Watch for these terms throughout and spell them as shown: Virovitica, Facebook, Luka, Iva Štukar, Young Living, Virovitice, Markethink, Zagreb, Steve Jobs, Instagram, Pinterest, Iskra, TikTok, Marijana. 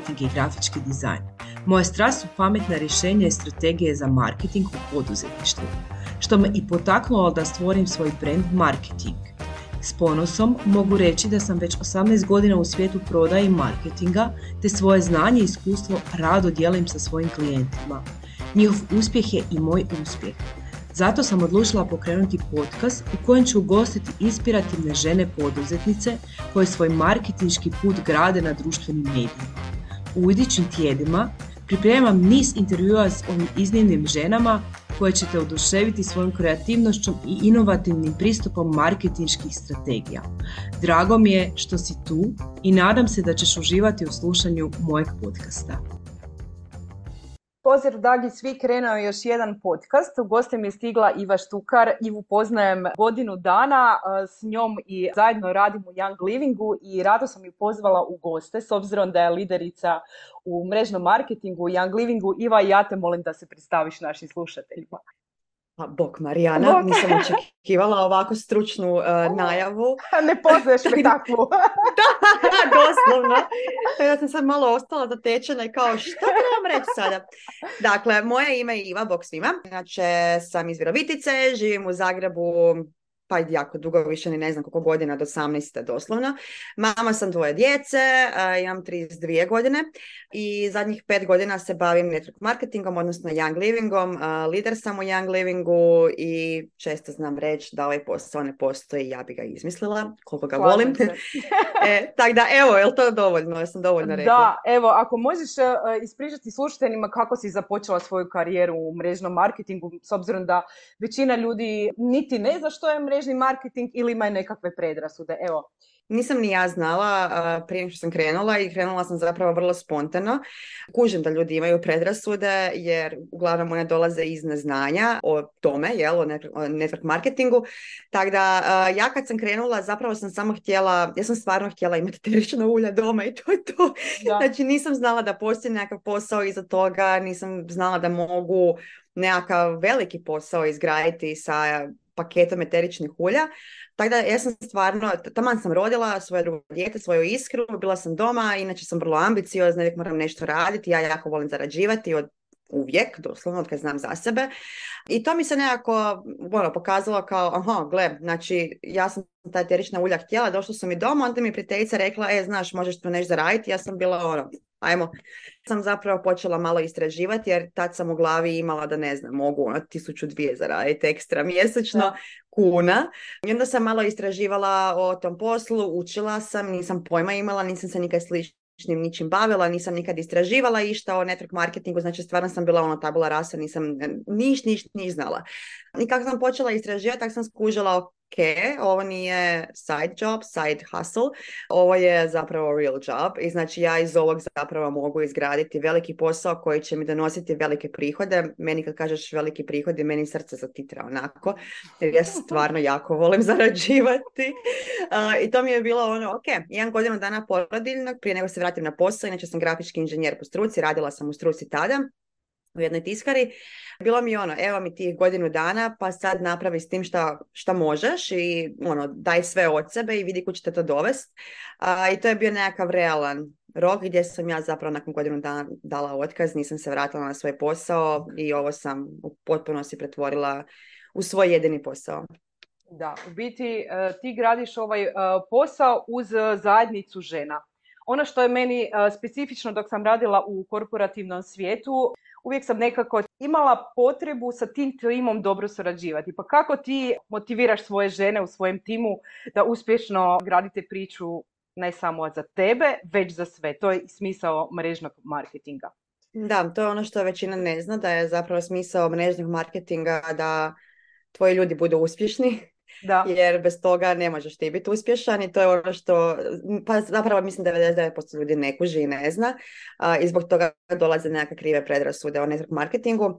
marketing i grafički dizajn. Moja strast su pametna rješenja i strategije za marketing u poduzetništvu, što me i potaknulo da stvorim svoj brand Markethink. S ponosom mogu reći da sam već 18 godina u svijetu prodaje i marketinga, te svoje znanje i iskustvo rado dijelim sa svojim klijentima. Njihov uspjeh je i moj uspjeh. Zato sam odlučila pokrenuti podcast u kojem ću ugostiti inspirativne žene poduzetnice koje svoj marketinški put grade na društvenim medijima. U idućim tjednima pripremam niz intervjua s ovim iznimnim ženama koje ćete oduševiti svojom kreativnošćom i inovativnim pristupom marketinških strategija. Drago mi je što si tu i nadam se da ćeš uživati u slušanju mojeg podcasta. Pozdrav dragi svi, krenuo je još jedan podcast. U goste mi je stigla Iva Štukar. Ivu poznajem godinu dana, s njom i zajedno radim u Young Livingu i rado sam ju pozvala u goste s obzirom da je liderica u mrežnom marketingu u Young Livingu. Iva, ja te molim da se predstaviš našim slušateljima. Bok Marijana, Bok. Nisam očekivala ovako stručnu najavu. Ne poznaješ me takvu. Da, doslovno. Ja sam sad malo ostala zatečena i kao što trebam reći sada. Dakle, moje ime je Iva, bok svima. Inače, sam iz Virovitice, živim u Zagrebu pa jako dugo, više ne znam koliko godina, do 18. doslovno. Mama sam dvoje djece, imam 32 godine i zadnjih 5 godina se bavim network marketingom, odnosno Young Livingom. Lider sam u Young Livingu i često znam reći da ovaj posao ne postoji, ja bi ga izmislila, koliko ga Hvala volim. Tako da, evo, je li to dovoljno? Ja sam dovoljno rekla. Da, evo, ako možeš ispričati slušateljima kako si započela svoju karijeru u mrežnom marketingu, s obzirom da većina ljudi niti ne zna što je mrežni marketing ili imaju nekakve predrasude. Evo. Nisam ni ja znala prije nego što sam krenula i krenula sam zapravo vrlo spontano. Kužim da ljudi imaju predrasude jer uglavnom one dolaze iz neznanja o tome, jel, o network marketingu. Tako da ja kad sam krenula zapravo sam samo htjela, ja sam stvarno htjela imati eterično ulje doma i to je to. Da. Znači nisam znala da postoji nekakav posao iza toga, nisam znala da mogu nekakav veliki posao izgraditi sa paketom eteričnih ulja. Tako da ja sam stvarno, taman sam rodila svoje drugo dijete, svoju Iskru, bila sam doma, inače sam vrlo ambiciozna, uvijek moram nešto raditi, ja jako volim zarađivati od uvijek, doslovno od kad znam za sebe. I to mi se nekako pokazalo kao, znači ja sam ta eterična ulja htjela, došla sam i doma, onda mi je prijateljica rekla, znaš, možeš tu nešto zaraditi, ja sam bila ajmo. Sam zapravo počela malo istraživati jer tad sam u glavi imala da ne znam, mogu 1200 zaraditi ekstra mjesečno kuna. I onda sam malo istraživala o tom poslu, učila sam, nisam pojma imala, nisam se nikad sličnim ničim bavila, nisam nikad istraživala išta o network marketingu, znači stvarno sam bila tabula rasa, nisam niš znala. I kako sam počela istraživati, tako sam skužila ovo nije side job, side hustle, ovo je zapravo real job i znači ja iz ovog zapravo mogu izgraditi veliki posao koji će mi donositi velike prihode. Meni kad kažeš veliki prihodi, meni srce zatitra onako, jer ja stvarno jako volim zarađivati i to mi je bilo jedan godinu dana porodiljnog prije nego se vratim na posao, inače sam grafički inženjer po struci, radila sam u struci tada u jednoj tiskari. Bilo mi evo mi tih godinu dana, pa sad napravi s tim šta možeš i daj sve od sebe i vidi ko će te to dovesti. I to je bio nekakav realan rok gdje sam ja zapravo nakon godinu dana dala otkaz, nisam se vratila na svoj posao i ovo sam u potpunosti pretvorila u svoj jedini posao. Da, u biti ti gradiš ovaj posao uz zajednicu žena. Ono što je meni specifično dok sam radila u korporativnom svijetu, uvijek sam nekako imala potrebu sa tim timom dobro surađivati. Pa kako ti motiviraš svoje žene u svojem timu da uspješno gradite priču ne samo za tebe, već za sve? To je smisao mrežnog marketinga. Da, to je ono što većina ne zna, da je zapravo smisao mrežnog marketinga da tvoji ljudi budu uspješni. Da. Jer bez toga ne možeš ti biti uspješan i to je ono što, pa zapravo mislim 99% ljudi ne kuži i ne zna i zbog toga dolaze nekakve krive predrasude o network marketingu.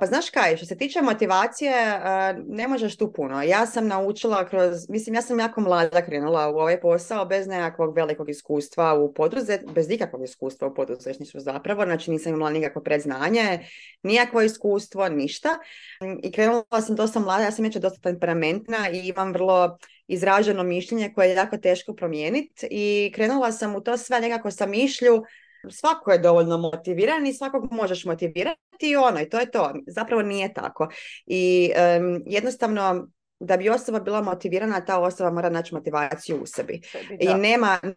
Pa znaš kaj, što se tiče motivacije, ne možeš tu puno. Ja sam naučila ja sam jako mlada krenula u ovaj posao bez nekakvog velikog iskustva u poduzetništvu, bez nikakvog iskustva u poduzetništvu zapravo, znači nisam imala nikakvo predznanje, nikakvo iskustvo, ništa. I krenula sam dosta mlada, ja sam inače dosta temperamentna i imam vrlo izraženo mišljenje koje je jako teško promijeniti i krenula sam u to sve nekako sa mišlju Svako je dovoljno motiviran i svakog možeš motivirati i ono, i to je to. Zapravo nije tako. I jednostavno, da bi osoba bila motivirana, ta osoba mora naći motivaciju u sebi. I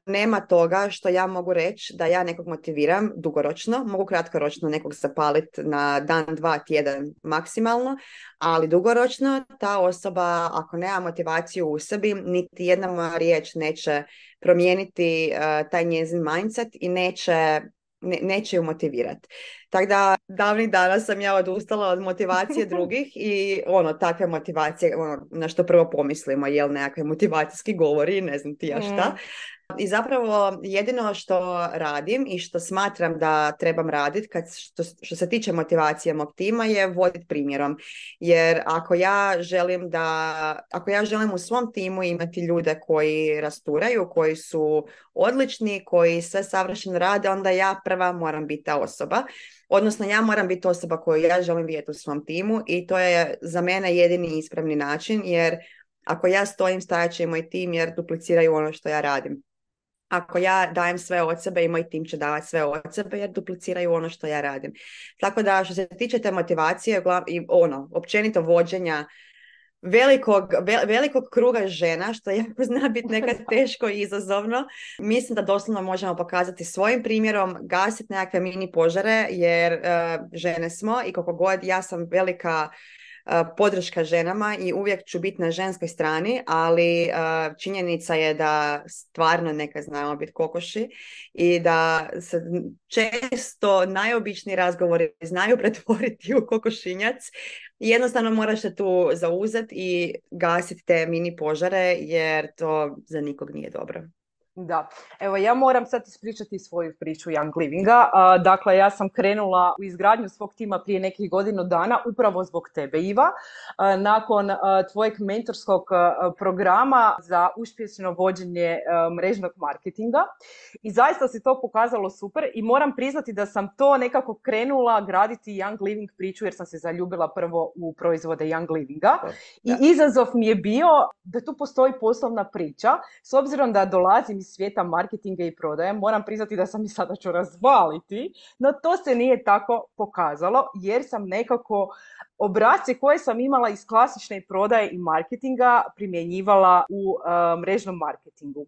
nema toga što ja mogu reći da ja nekog motiviram dugoročno, mogu kratkoročno nekog zapaliti na dan, dva, tjedan maksimalno, ali dugoročno ta osoba, ako nema motivaciju u sebi, niti jedna moja riječ neće promijeniti taj njezin mindset i neće ju motivirati. Tako da, davnih dana sam ja odustala od motivacije drugih i ono, takve motivacije, ono, na što prvo pomislimo, jel nekakve motivacijski govori, ne znam ti ja šta. I zapravo jedino što radim i što smatram da trebam raditi što se tiče motivacije mog tima je voditi primjerom. Jer ako ja želim u svom timu imati ljude koji rasturaju, koji su odlični, koji sve savršeno rade, onda ja prva moram biti ta osoba. Odnosno, ja moram biti osoba koju ja želim vidjeti u svom timu i to je za mene jedini ispravni način, jer ako ja stojim, stajat će i moj tim jer dupliciraju ono što ja radim. Ako ja dajem sve od sebe i moj tim će davati sve od sebe jer dupliciraju ono što ja radim. Tako da što se tiče te motivacije i ono, općenito vođenja velikog kruga žena, što jako zna biti nekad teško i izazovno, mislim da doslovno možemo pokazati svojim primjerom, gasiti nekakve mini požare jer žene smo i koliko god ja sam velika podrška ženama i uvijek ću biti na ženskoj strani, ali činjenica je da stvarno nekad znamo biti kokoši i da se često najobičniji razgovori znaju pretvoriti u kokošinjac. Jednostavno moraš se tu zauzeti i gasiti te mini požare jer to za nikog nije dobro. Da, evo ja moram sad ispričati svoju priču Young Livinga. Dakle, ja sam krenula u izgradnju svog tima prije nekih godinu dana upravo zbog tebe, Iva. Nakon tvojeg mentorskog programa za uspješno vođenje mrežnog marketinga. I zaista se to pokazalo super i moram priznati da sam to nekako krenula graditi Young Living priču jer sam se zaljubila prvo u proizvode Young Livinga. Da. I izazov mi je bio da tu postoji poslovna priča s obzirom da dolazim svijeta marketinga i prodaje, moram priznati da sam i sada ću razvaliti, no to se nije tako pokazalo jer sam nekako obrasce koje sam imala iz klasične prodaje i marketinga primjenjivala u mrežnom marketingu.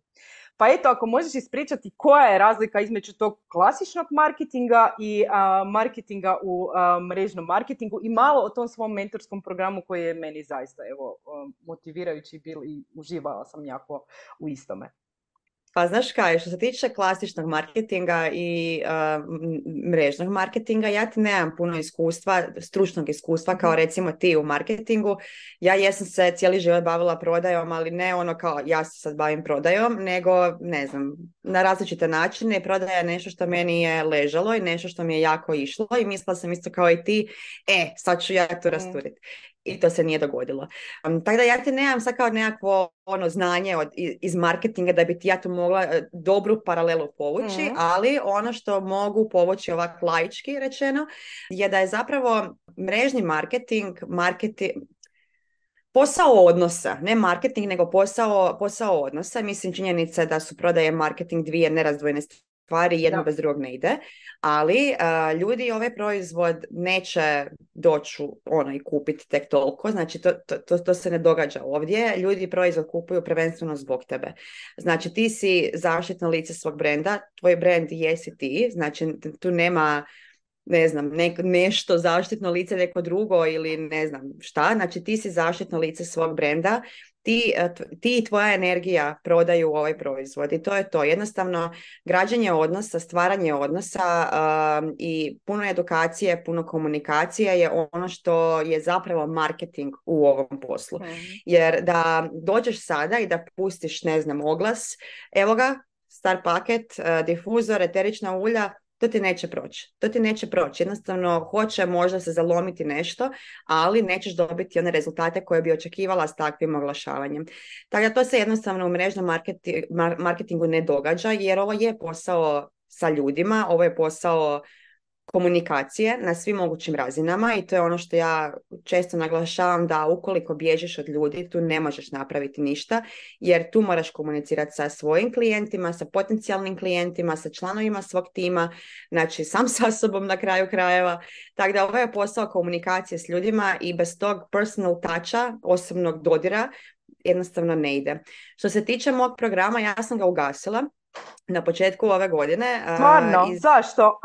Pa eto, ako možeš ispričati koja je razlika između tog klasičnog marketinga i marketinga u mrežnom marketingu i malo o tom svom mentorskom programu koji je meni zaista evo, motivirajući bil i uživala sam jako u istome. Pa znaš kaj, što se tiče klasičnog marketinga i mrežnog marketinga, ja ti nemam puno iskustva, stručnog iskustva kao recimo ti u marketingu. Ja jesam se cijeli život bavila prodajom, ali ne ono kao ja se sad bavim prodajom, nego ne znam, na različite načine. Prodaja je nešto što meni je ležalo i nešto što mi je jako išlo i mislila sam isto kao i ti, sad ću ja to rasturiti. I to se nije dogodilo. Tako da ja ti nemam sad kao nekakvo ono znanje iz marketinga da bi ti ja tu mogla dobru paralelu povući, ali ono što mogu povući ovako laički rečeno je da je zapravo mrežni marketing posao odnosa, ne marketing nego posao odnosa. Mislim, činjenica je da su prodaje i marketing dvije nerazdvojene stvari, jedno bez drugog ne ide, ali ljudi ovaj proizvod neće doći ono i kupiti tek toliko, znači to se ne događa ovdje, ljudi proizvod kupuju prvenstveno zbog tebe. Znači ti si zaštitno lice svog brenda, tvoj brend jesi ti, znači tu nema nešto zaštitno lice neko drugo ili ne znam šta, znači ti si zaštitno lice svog brenda. Ti i tvoja energija prodaju ovaj proizvod i to je to. Jednostavno, građenje odnosa, stvaranje odnosa i puno edukacije, puno komunikacije je ono što je zapravo marketing u ovom poslu. Jer da dođeš sada i da pustiš, oglas, evo ga, star paket, difuzor, eterična ulja, To ti neće proći. Jednostavno, hoće možda se zalomiti nešto, ali nećeš dobiti one rezultate koje bi očekivala s takvim oglašavanjem. Tako da to se jednostavno u mrežnom marketingu ne događa, jer ovo je posao sa ljudima, ovo je posao komunikacije na svim mogućim razinama i to je ono što ja često naglašavam, da ukoliko bježiš od ljudi, tu ne možeš napraviti ništa, jer tu moraš komunicirati sa svojim klijentima, sa potencijalnim klijentima, sa članovima svog tima, znači sam sa sobom na kraju krajeva. Tako da ovo je posao komunikacije s ljudima i bez tog personal toucha, osobnog dodira, jednostavno ne ide. Što se tiče mog programa, ja sam ga ugasila na početku ove godine. Zašto?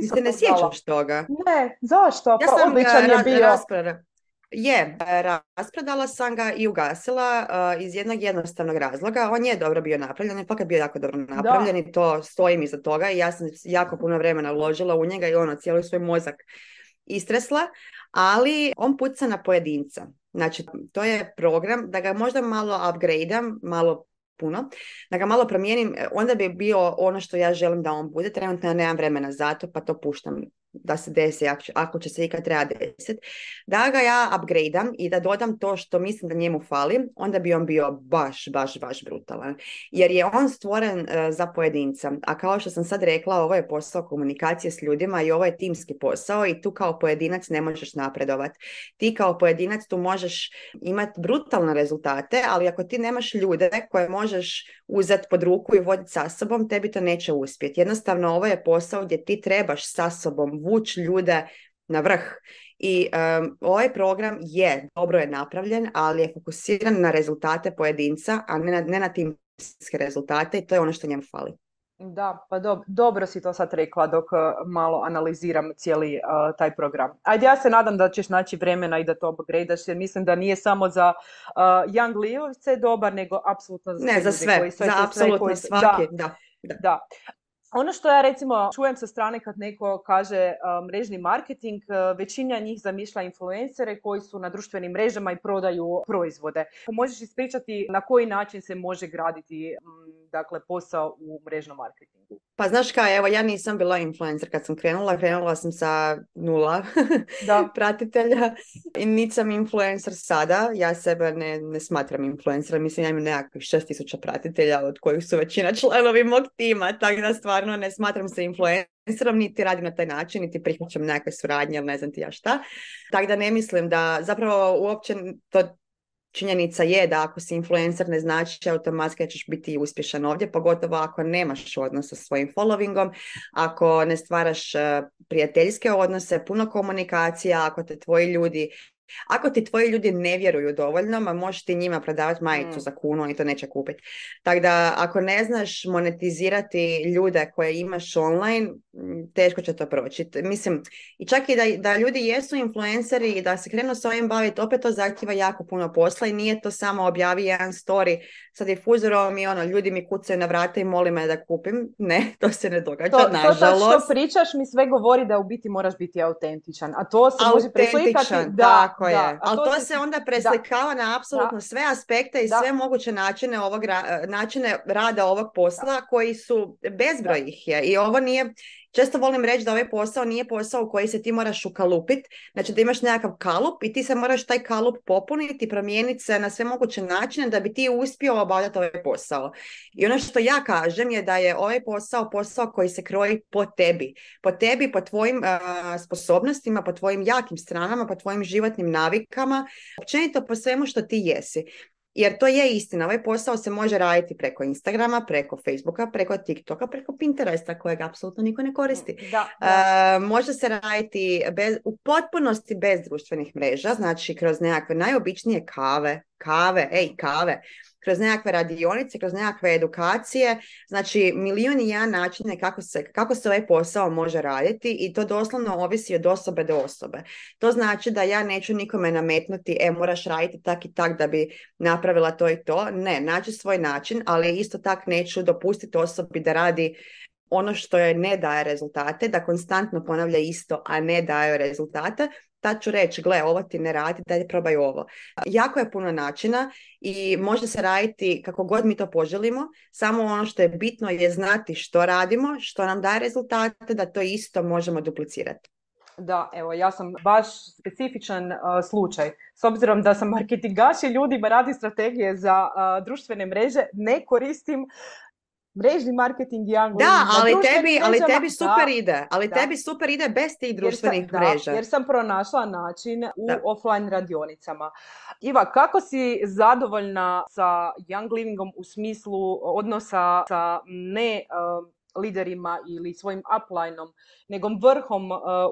Ti se ne sjećaš toga? Ne, zašto? Ja sam rasprodala sam ga i ugasila iz jednog jednostavnog razloga. On je dobro bio napravljen, fakat bio jako dobro napravljen i to stojim iza toga i ja sam jako puno vremena uložila u njega i ono cijeli svoj mozak istresla, ali on puca na pojedinca. Znači, to je program da ga možda malo upgradeam, malo puno, da ga malo promijenim, onda bi bio ono što ja želim da on bude. Trenutno ja nemam vremena za to, pa to puštam da se desi, ako će se ikad treba desiti. Da ga ja upgradeam i da dodam to što mislim da njemu fali, onda bi on bio baš brutalan. Jer je on stvoren za pojedinca. A kao što sam sad rekla, ovo je posao komunikacije s ljudima i ovo je timski posao i tu kao pojedinac ne možeš napredovati. Ti kao pojedinac tu možeš imati brutalne rezultate, ali ako ti nemaš ljude koje možeš uzeti pod ruku i voditi sa sobom, tebi to neće uspjeti. Jednostavno, ovo je posao gdje ti trebaš sa sobom vući ljude na vrh. I ovaj program je dobro je napravljen, ali je fokusiran na rezultate pojedinca, a ne na timske rezultate i to je ono što njemu fali. Da, pa dobro si to sad rekla dok malo analiziram cijeli taj program. Ajde, ja se nadam da ćeš naći vremena i da to upgradeaš, jer mislim da nije samo za Young Livovce dobar, nego apsolutno za sve. Ne, za sve, za apsolutno svaki. Da. Ono što ja recimo čujem sa strane kad neko kaže mrežni marketing, većina njih zamišlja influencere koji su na društvenim mrežama i prodaju proizvode. Možeš ispričati na koji način se može graditi posao u mrežnom marketingu? Pa znaš kaj, evo ja nisam bila influencer kad sam krenula sam sa 0 pratitelja i niti sam influencer sada, ja sebe ne smatram influencerom, mislim ja imam nekakvih 6000 pratitelja od kojih su većina članovi mog tima, tako da stvarno ne smatram se influencerom, niti radim na taj način, niti prihvaćam nekakve suradnje ili ne znam ti ja šta, tako da ne mislim da zapravo uopće to. Činjenica je da ako si influencer ne znači automatski da ćeš biti uspješan ovdje, pogotovo ako nemaš odnos sa svojim followingom, ako ne stvaraš prijateljske odnose, puno komunikacija, ako ti tvoji ljudi ne vjeruju dovoljno, možeš ti njima prodavati majicu za kunu, oni to neće kupiti. Tako da ako ne znaš monetizirati ljude koje imaš online, teško će to proći. Mislim, i čak i da ljudi jesu influenceri i da se krenu s ovim baviti, opet to zahtjeva jako puno posla i nije to samo objavi jedan story sa difuzorom i ono, ljudi mi kucaju na vrata i moli me da kupim. Ne, to se ne događa, nažalost. To što pričaš mi sve govori da u biti moraš biti autentičan, a to se može preslikati. Ali to se onda preslikava na apsolutno sve aspekte i sve moguće načine, načine rada ovog posla koji su bezbroj ih je. I ovo nije, često volim reći da ovaj posao nije posao u koji se ti moraš ukalupit, znači da imaš nekakav kalup i ti se moraš taj kalup popuniti i promijeniti se na sve moguće načine da bi ti uspio obavljati ovaj posao. I ono što ja kažem je da je ovaj posao koji se kroji po tebi, po tvojim sposobnostima, po tvojim jakim stranama, po tvojim životnim navikama, općenito po svemu što ti jesi. Jer to je istina, ovaj posao se može raditi preko Instagrama, preko Facebooka, preko TikToka, preko Pinteresta kojeg apsolutno niko ne koristi. Može se raditi u potpunosti bez društvenih mreža, znači kroz nekakve najobičnije kave, kroz nekakve radionice, kroz nekakve edukacije, znači milijun i jedan načine kako se ovaj posao može raditi i to doslovno ovisi od osobe do osobe. To znači da ja neću nikome nametnuti, moraš raditi tak i tak da bi napravila to i to. Ne, naći svoj način, ali isto tak neću dopustiti osobi da radi ono što joj ne daje rezultate, da konstantno ponavlja isto, a ne daje rezultate. Tad ću reći, gle, ovo ti ne radi, daj probaj ovo. Jako je puno načina i može se raditi kako god mi to poželimo, samo ono što je bitno je znati što radimo, što nam daje rezultate, da to isto možemo duplicirati. Da, evo, ja sam baš specifičan slučaj. S obzirom da sam marketingaš i ljudima radi strategije za društvene mreže, ne koristim mrežni marketing i Young Living. Da, ali tebi super ide. Ali da, tebi super ide bez tih društvenih mreža. Jer sam pronašla način u offline radionicama. Iva, kako si zadovoljna sa Young Livingom u smislu odnosa sa ne liderima ili svojim uplineom, nego vrhom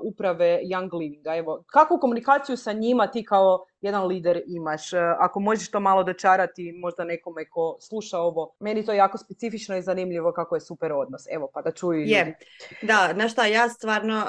uprave Young Livinga? Evo, kakvu komunikaciju sa njima ti kao jedan lider imaš? Ako možeš to malo dočarati možda nekome ko sluša ovo. Meni to je jako specifično i zanimljivo kako je super odnos. Evo, pa da čuju ljudi. Da, znaš šta, ja stvarno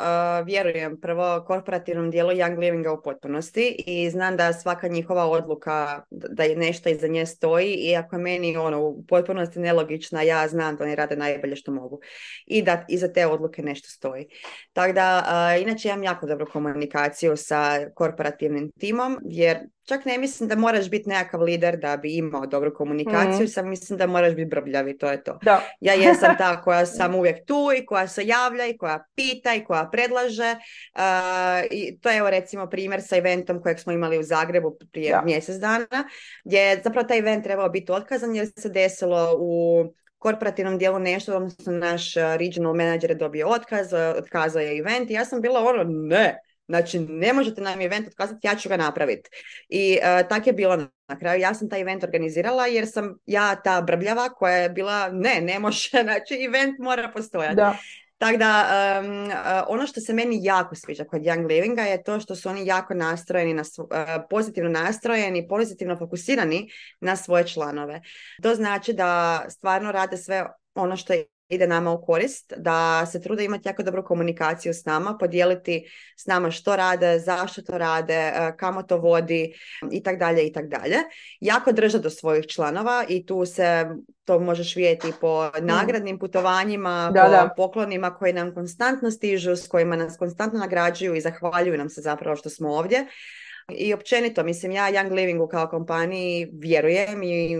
vjerujem prvo korporativnom dijelu Young Livinga u potpunosti i znam da svaka njihova odluka, da je nešto iza nje stoji, i ako je meni ono u potpunosti nelogična, ja znam da oni rade najbolje što mogu i da iza te odluke nešto stoji. Tako da, inače imam jako dobru komunikaciju sa korporativnim timom, jer čak ne mislim da moraš biti nekakav lider da bi imao dobru komunikaciju, sam mislim da moraš biti brbljav i to je to. Da. Ja jesam ta koja sam uvijek tu i koja se javlja i koja pita i koja predlaže. I to je evo recimo primjer sa eventom kojeg smo imali u Zagrebu prije mjesec dana, gdje je zapravo taj event trebao biti otkazan jer se desilo u korporativnom dijelu nešto, odnosno naš regional manager je dobio otkaz, otkazao je event i ja sam bila ono ne. Znači, ne možete nam event otkazati, ja ću ga napraviti. I tako je bilo na kraju. Ja sam taj event organizirala jer sam ja ta brbljava koja je bila ne može, znači event mora postojati. Da. Tako da, ono što se meni jako sviđa kod Young Livinga je to što su oni jako nastrojeni, pozitivno nastrojeni, pozitivno fokusirani na svoje članove. To znači da stvarno rade sve ono što je ide nama u korist, da se trude imati jako dobru komunikaciju s nama, podijeliti s nama što rade, zašto to rade, kamo to vodi i tako dalje. Jako drže do svojih članova i tu se to možeš vidjeti po nagradnim putovanjima, po poklonima koji nam konstantno stižu, s kojima nas konstantno nagrađuju i zahvaljuju nam se zapravo što smo ovdje. I općenito, mislim, ja Young Livingu kao kompaniji vjerujem i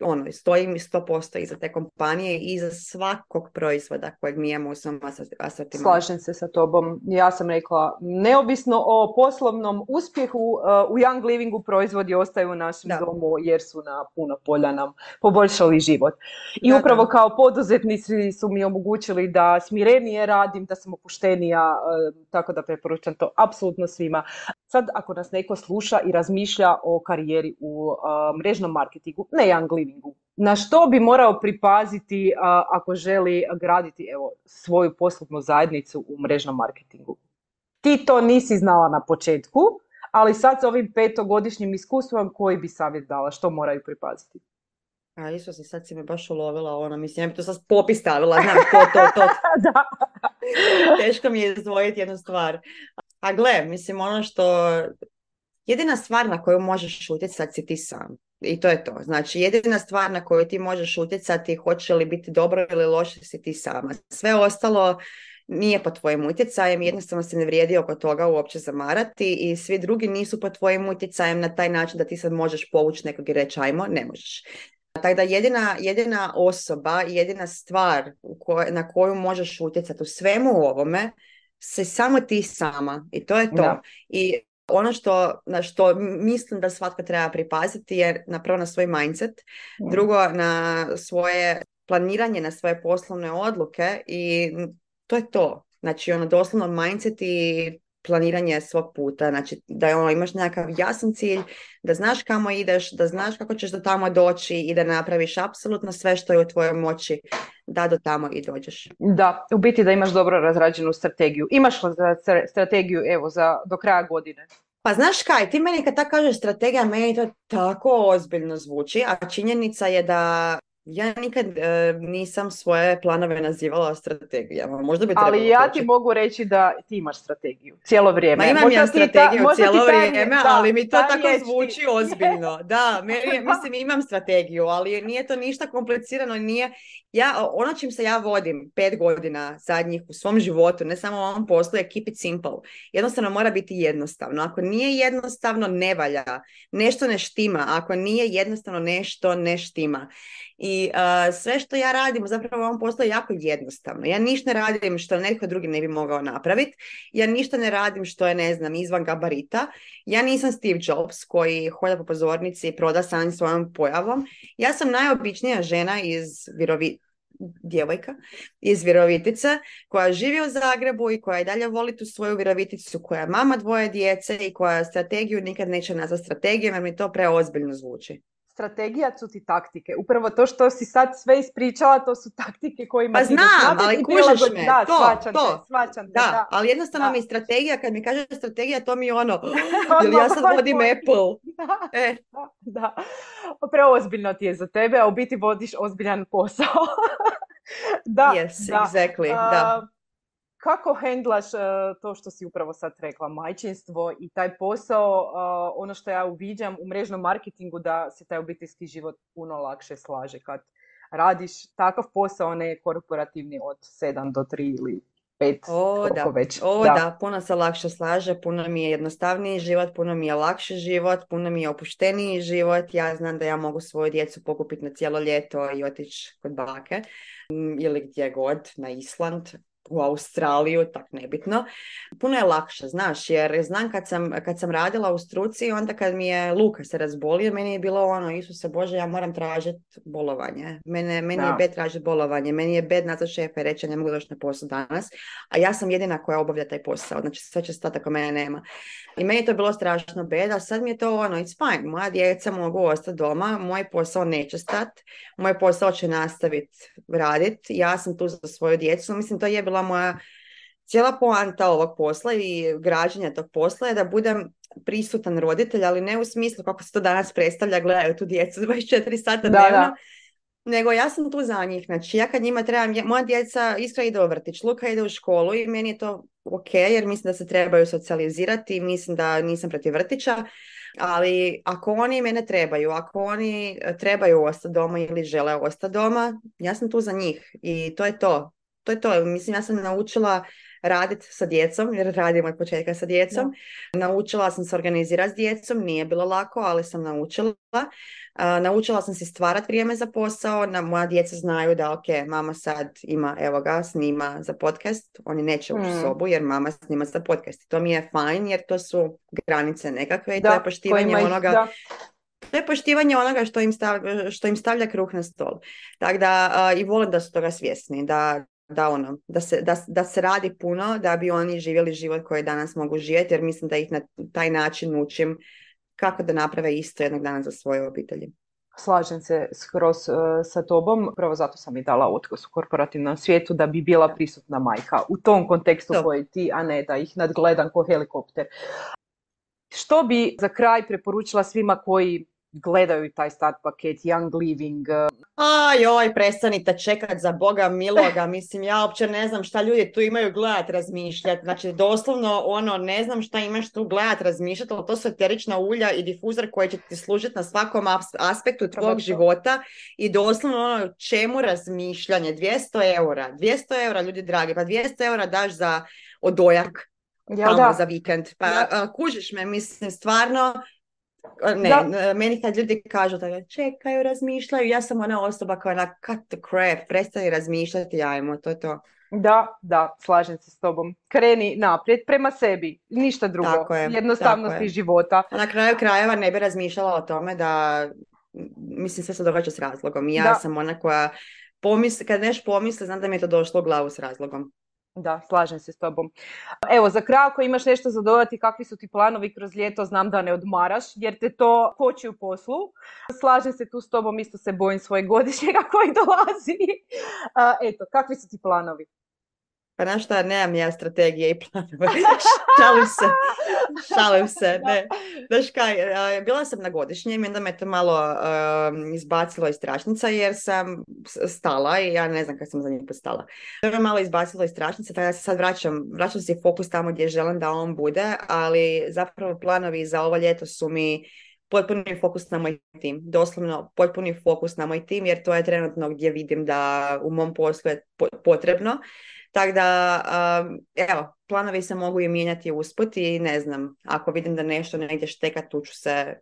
ono, stojim 100% iza te kompanije i iza svakog proizvoda kojeg mi imamo u svom asortimanu. Slažem se sa tobom. Ja sam rekla, neovisno o poslovnom uspjehu, u Young Livingu proizvodi ostaju u našem domu jer su na puno polja nam poboljšali život. I upravo kao poduzetnici su mi omogućili da smirenije radim, da sam opuštenija, tako da preporučam to apsolutno svima. Sad ako nas neko sluša i razmišlja o karijeri u mrežnom marketingu, ne Young Livingu, na što bi morao pripaziti ako želi graditi svoju poslovnu zajednicu u mrežnom marketingu? Ti to nisi znala na početku, ali sad s ovim 5-godišnjim iskustvom koji bi savjet dala, što moraju pripaziti? A Isuse, sad si me baš ulovila, mislim, ja bi to sad popis stavila, znam, to. Da. Teško mi je izdvojiti jednu stvar. A gle, mislim, ono što jedina stvar na koju možeš utjecati si ti sam. I to je to. Znači, jedina stvar na koju ti možeš utjecati, hoće li biti dobro ili loše, si ti sama. Sve ostalo nije pod tvojim utjecajem, jednostavno se ne vrijedi oko toga uopće zamarati i svi drugi nisu pod tvojim utjecajem na taj način da ti sad možeš povući nekog i reći ajmo, ne možeš. Tako da jedina osoba, jedina stvar na koju možeš utjecati u svemu ovome, se samo ti sama i to je to. Da. I ono na što mislim da svatko treba pripaziti je napravo na svoj mindset, drugo na svoje planiranje, na svoje poslovne odluke i to je to. Znači doslovno mindset i planiranje svog puta, znači da imaš nekakav jasan cilj, da znaš kamo ideš, da znaš kako ćeš do tamo doći i da napraviš apsolutno sve što je u tvojoj moći da do tamo i dođeš. Da, u biti da imaš dobro razrađenu strategiju. Imaš strategiju do kraja godine? Pa znaš kaj, ti meni kad tako kažeš strategija, meni to tako ozbiljno zvuči, a činjenica je da ja nikad nisam svoje planove nazivala strategijama. Možda bi trebalo. Ali ja ti mogu reći da ti imaš strategiju cijelo vrijeme. Ma imam možda ja strategiju cijelo vrijeme, ali mi to tako zvuči ozbiljno. Da, mislim imam strategiju, ali nije to ništa komplicirano. Ono čim se ja vodim 5 godina zadnjih u svom životu, ne samo u ovom poslu, je keep it simple. Jednostavno mora biti jednostavno. Ako nije jednostavno, ne valja. Nešto ne štima. Ako nije jednostavno, nešto ne štima. I sve što ja radim zapravo u ovom poslu je jako jednostavno. Ja ništa ne radim što netko drugi ne bi mogao napraviti. Ja ništa ne radim što je, izvan gabarita. Ja nisam Steve Jobs koji hoda po pozornici i proda sam svojom pojavom. Ja sam najobičnija žena iz Virovitice. djevojka iz Virovitice koja živi u Zagrebu i koja i dalje voli tu svoju Viroviticu, koja je mama dvoje djece i koja strategiju nikad neće nazvati strategijom jer mi to preozbiljno zvuči. Strategija su ti taktike. Upravo to što si sad sve ispričala, to su taktike kojima... Pa znam, ali kužiš me. Da, svačam te. Da, ali jednostavno mi strategija, kad mi kaže strategija, to mi je ono, ili ja sad vodim Apple. Da. Preozbiljno ti je za tebe, a u biti vodiš ozbiljan posao. Yes, exactly. Kako hendlaš to što si upravo sad rekla, majčinstvo i taj posao, ono što ja uviđam u mrežnom marketingu da se taj obiteljski život puno lakše slaže kad radiš takav posao, ne korporativni od 7 do 3 ili 5, koliko već. Puno se lakše slaže, puno mi je jednostavniji život, puno mi je lakši život, puno mi je opušteniji život. Ja znam da ja mogu svoju djecu pokupiti na cijelo ljeto i otići kod bake ili gdje god, na Island, u Australiju, tak nebitno. Puno je lakše, znaš, jer znam kad sam radila u struci, onda kad mi je Luka se razbolio, meni je bilo ono, Isuse Bože, ja moram tražiti bolovanje. Meni je bed tražiti bolovanje, meni je bed nazvat šefa i reći, ne mogu doći na posao danas, a ja sam jedina koja obavlja taj posao, znači sve će stati ako mene nema. I meni je to bilo strašno bed, a sad mi je to ono, it's fine, moja djeca mogu ostati doma, moj posao neće stati, moj posao će nastaviti raditi, ja sam tu za svoju djecu, mislim, to je bila moja cijela poanta ovog posla i građenja tog posla je da budem prisutan roditelj, ali ne u smislu kako se to danas predstavlja, gledaju tu djecu 24 sata dnevno, nego ja sam tu za njih. Znači ja kad njima trebam, moja djeca, Iskra ide u vrtić, Luka ide u školu i meni je to ok, jer mislim da se trebaju socijalizirati, mislim da nisam protiv vrtića, ali ako oni mene trebaju, ako oni trebaju ostati doma ili žele ostati doma, ja sam tu za njih i to je to. To je to. Mislim, ja sam naučila raditi sa djecom, jer radim od početka sa djecom. Da. Naučila sam se organizirati s djecom, nije bilo lako, ali sam naučila. Naučila sam se stvarati vrijeme za posao. Moja djeca znaju da, ok, mama sad ima, evo ga, snima za podcast. Oni neće u sobu jer mama snima za podcast. I to mi je fajn jer to su granice nekakve i to je poštivanje onoga... Da. To je poštivanje onoga što im stavlja kruh na stol. Tako da, i volim da su toga svjesni, da se radi puno da bi oni živjeli život koji danas mogu živjeti, jer mislim da ih na taj način učim kako da naprave isto jednog dana za svoje obitelji. Slažem se skroz sa tobom, prvo zato sam i dala otkaz u korporativnom svijetu da bi bila prisutna majka u tom kontekstu koji ti, a ne da ih nadgledam ko helikopter. Što bi za kraj preporučila svima koji gledaju taj start paket Young Living? Ajoj, prestanite čekat, za Boga miloga, mislim ja uopće ne znam šta ljudi tu imaju gledat, razmišljat, znači doslovno ono, ne znam šta imaš tu gledat, razmišljat, ali to su eterična ulja i difuzer koji će ti služiti na svakom aspektu tvog života i doslovno ono, čemu razmišljanje, 200 eura ljudi dragi, pa 200 eura daš za odojak tamo za vikend, pa kužiš me, mislim stvarno. Meni kad ljudi kažu da čekaju, razmišljaju, ja sam ona osoba koja na cut the crap, prestani razmišljati, ajmo, to je to. Da, slažem se s tobom. Kreni naprijed prema sebi, ništa drugo, jednostavnosti života. Na kraju krajeva ne bi razmišljala o tome da, mislim, sve se događa s razlogom. Ja sam ona koja kad nešto pomisli, znam da mi je to došlo u glavu s razlogom. Da, slažem se s tobom. Evo, za kraj, ako imaš nešto za dodati, kakvi su ti planovi kroz ljeto, znam da ne odmaraš, jer te to koči u poslu. Slažem se tu s tobom, isto se bojim svojeg godišnjega koji dolazi. Eto, kakvi su ti planovi? Pa na šta, nemam ja strategije i planove. Šalim se. Ne. Znaš kaj, bila sam na godišnjem i onda me to malo izbacilo iz tračnica jer sam stala i ja ne znam kad sam zadnji put stala. To me malo izbacilo iz tračnice, tako da se sad vraćam se fokus tamo gdje želim da on bude, ali zapravo planovi za ovo ljeto su mi potpuni fokus na moj tim. Doslovno potpuni fokus na moj tim jer to je trenutno gdje vidim da u mom poslu je potrebno. Tako da, evo, planovi se mogu i mijenjati usput i ne znam, ako vidim da nešto negdje šteka,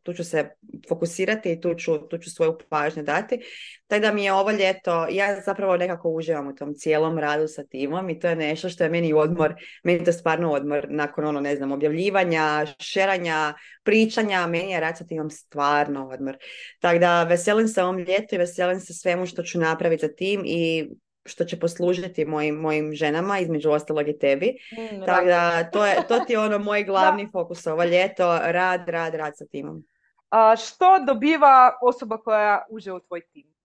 tu ću se fokusirati i tu ću svoju pažnju dati. Tako da mi je ovo ljeto, ja zapravo nekako uživam u tom cijelom radu sa timom i to je nešto što je meni odmor, meni to je stvarno odmor nakon ono, ne znam, objavljivanja, šeranja, pričanja, meni je rad sa timom stvarno odmor. Tako da, veselim se ovom ljetu i veselim se svemu što ću napraviti za tim i što će poslužiti mojim ženama, između ostalog i tebi. Tako da to ti je ono moj glavni fokus ovo ljeto, rad sa timom. Što dobiva osoba koja uđe u tvoj tim?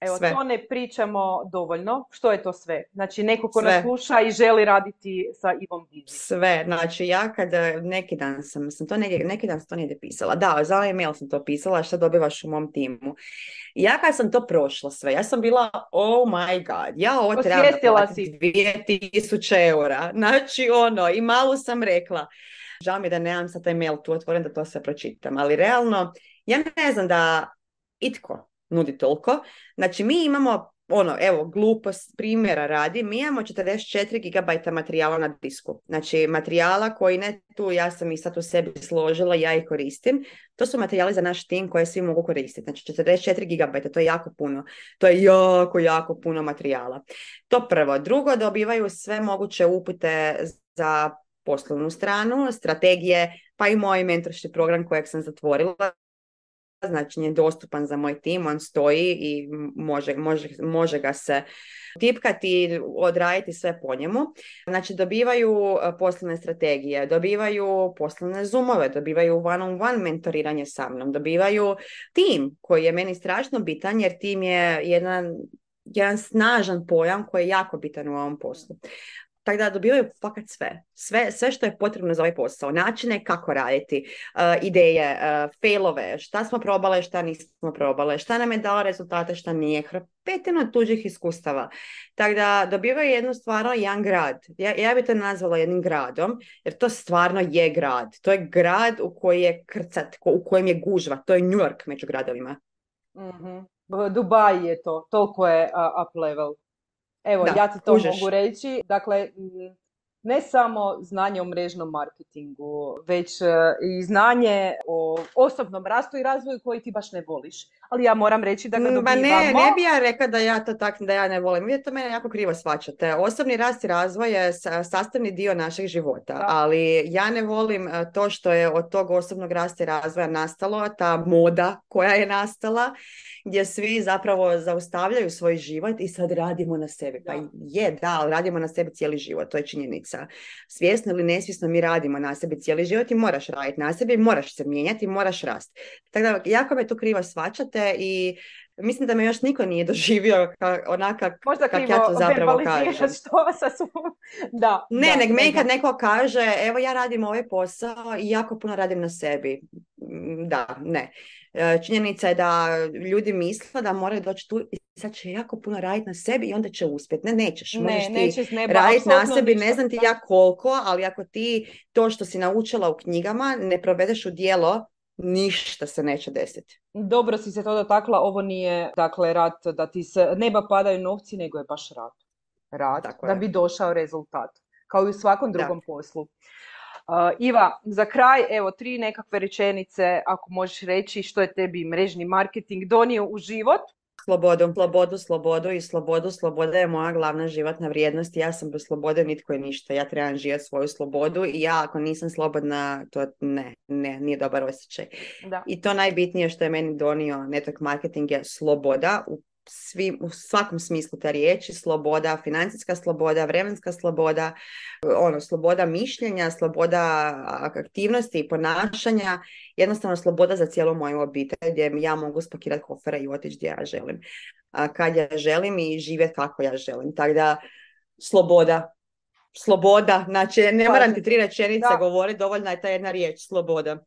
Evo, sve. To ne pričamo dovoljno. Što je to sve? Znači, neko ko nas sluša i želi raditi sa Ivom Dizi. Sve. Znači, ja kad neki dan sam to negdje pisala. Da, za e-mail sam to pisala, šta dobivaš u mom timu. Ja kad sam to prošla sve, ja sam bila, oh my god, ja ovo trebam da platim 2000 eura. Znači, ono, i malo sam rekla. Žao mi da nemam sad taj mail tu otvoren da to sve pročitam. Ali realno, ja ne znam da itko nudi toliko. Znači, mi imamo, ono, evo, glupost primjera radi, mi imamo 44 gigabajta materijala na disku. Znači, materijala koji ne tu, ja sam ih sad u sebi složila, ja ih koristim. To su materijali za naš tim koje svi mogu koristiti. Znači, 44 gigabajta, to je jako puno. To je jako, jako puno materijala. To prvo. Drugo, dobivaju sve moguće upute za poslovnu stranu, strategije, pa i moj mentorski program kojeg sam zatvorila. Znači, je dostupan za moj tim, on stoji i može ga se tipkati, odraditi sve po njemu. Znači, dobivaju poslovne strategije, dobivaju poslovne zoomove, dobivaju one-on-one mentoriranje sa mnom, dobivaju tim koji je meni strašno bitan, jer tim je jedan snažan pojam koji je jako bitan u ovom poslu. Tako da dobivaju fakat sve što je potrebno za ovaj posao, načine kako raditi, ideje, failove, šta smo probale, šta nismo probale, šta nam je dalo rezultate, šta nije, hrpetino tuđih iskustava. Tako da dobivaju jednu stvarno jedan grad. Ja bi to nazvala jednim gradom, jer to stvarno je grad. To je grad u koji je krcat, u kojem je gužva. To je New York među gradovima. Mm-hmm. Dubaj je to, toliko je up level. Evo, da, ja ti to mogu reći. Dakle, ne samo znanje o mrežnom marketingu, već i znanje o osobnom rastu i razvoju koji ti baš ne voliš. Ali ja moram reći da ga dobivamo... Ne bi ja rekla da ja to tako, da ja ne volim. Vi to mene jako krivo shvaćate. Osobni rast i razvoj je sastavni dio našeg života. Da. Ali ja ne volim to što je od tog osobnog rasta i razvoja nastalo, ta moda koja je nastala, gdje svi zapravo zaustavljaju svoj život i sad radimo na sebi. Pa ali radimo na sebi cijeli život. To je činjenica. Svjesno ili nesvjesno mi radimo na sebi cijeli život i moraš raditi na sebi, moraš se mijenjati, moraš rasti. Tako da, jako me to krivo shvaćate. I mislim da me još niko nije doživio onaka kako ja to zapravo kažem. Da, nek meni kad neko kaže, evo ja radim ovaj posao i jako puno radim na sebi. Da, ne. Činjenica je da ljudi misle da moraju doći tu i sad će jako puno raditi na sebi i onda će uspjeti. Ne, nećeš. Možeš ti raditi na sebi, ne znam ti ja koliko, ali ako ti to što si naučila u knjigama ne provedeš u djelo, ništa se neće desiti. Dobro si se to dotakla, ovo nije dakle rad da ti se neba padaju novci, nego je baš rad da bi došao rezultat, kao i u svakom drugom poslu. Iva, za kraj, evo 3 nekakve rečenice, ako možeš reći što je tebi mrežni marketing donio u život. Slobodu. Sloboda je moja glavna životna vrijednost. Ja sam bez slobode nitko je ništa. Ja trebam živjeti svoju slobodu i ja ako nisam slobodna, to ne, nije dobar osjećaj. Da. I to najbitnije što je meni donio network marketing je sloboda u svakom smislu te riječi, sloboda, financijska sloboda, vremenska sloboda, sloboda mišljenja, sloboda aktivnosti i ponašanja, jednostavno sloboda za cijelu moju obitelj gdje ja mogu spakirati kofere i otići gdje ja želim, kad ja želim i živjeti kako ja želim. Tako da, sloboda, znači ne moram ti 3 rečenice govoriti, dovoljna je ta jedna riječ, sloboda.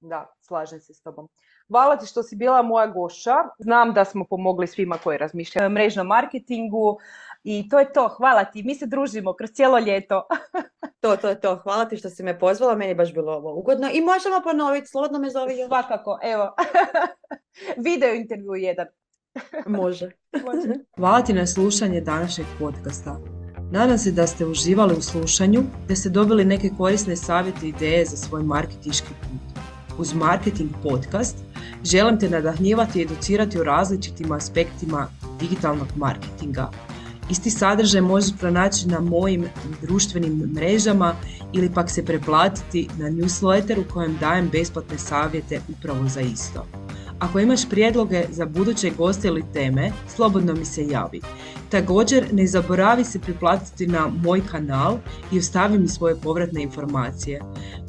Da, slažem se s tobom. Hvala ti što si bila moja gošća. Znam da smo pomogli svima koji razmišljaju o mrežnom marketingu i to je to. Hvala ti. Mi se družimo kroz cijelo ljeto. To. Hvala ti što si me pozvala. Meni je baš bilo ovo ugodno. I možemo ponoviti. Slobodno me zove. Svakako. Evo. Video intervju 1. Može. Hvala ti na slušanje današnjeg podcasta. Nadam se da ste uživali u slušanju, da ste dobili neke korisne savjete i ideje za svoj marketinški put. Uz Marketing podcast želim te nadahnjivati i educirati o različitim aspektima digitalnog marketinga. Isti sadržaj možeš pronaći na mojim društvenim mrežama ili pak se preplatiti na newsletter u kojem dajem besplatne savjete upravo za isto. Ako imaš prijedloge za buduće goste ili teme, slobodno mi se javi. Također, ne zaboravi se priplatiti na moj kanal i ostavi mi svoje povratne informacije.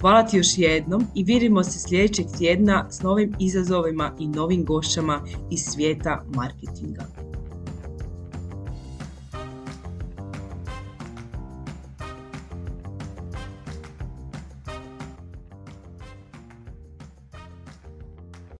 Hvala ti još jednom i vidimo se sljedećeg tjedna s novim izazovima i novim gošćama iz svijeta marketinga.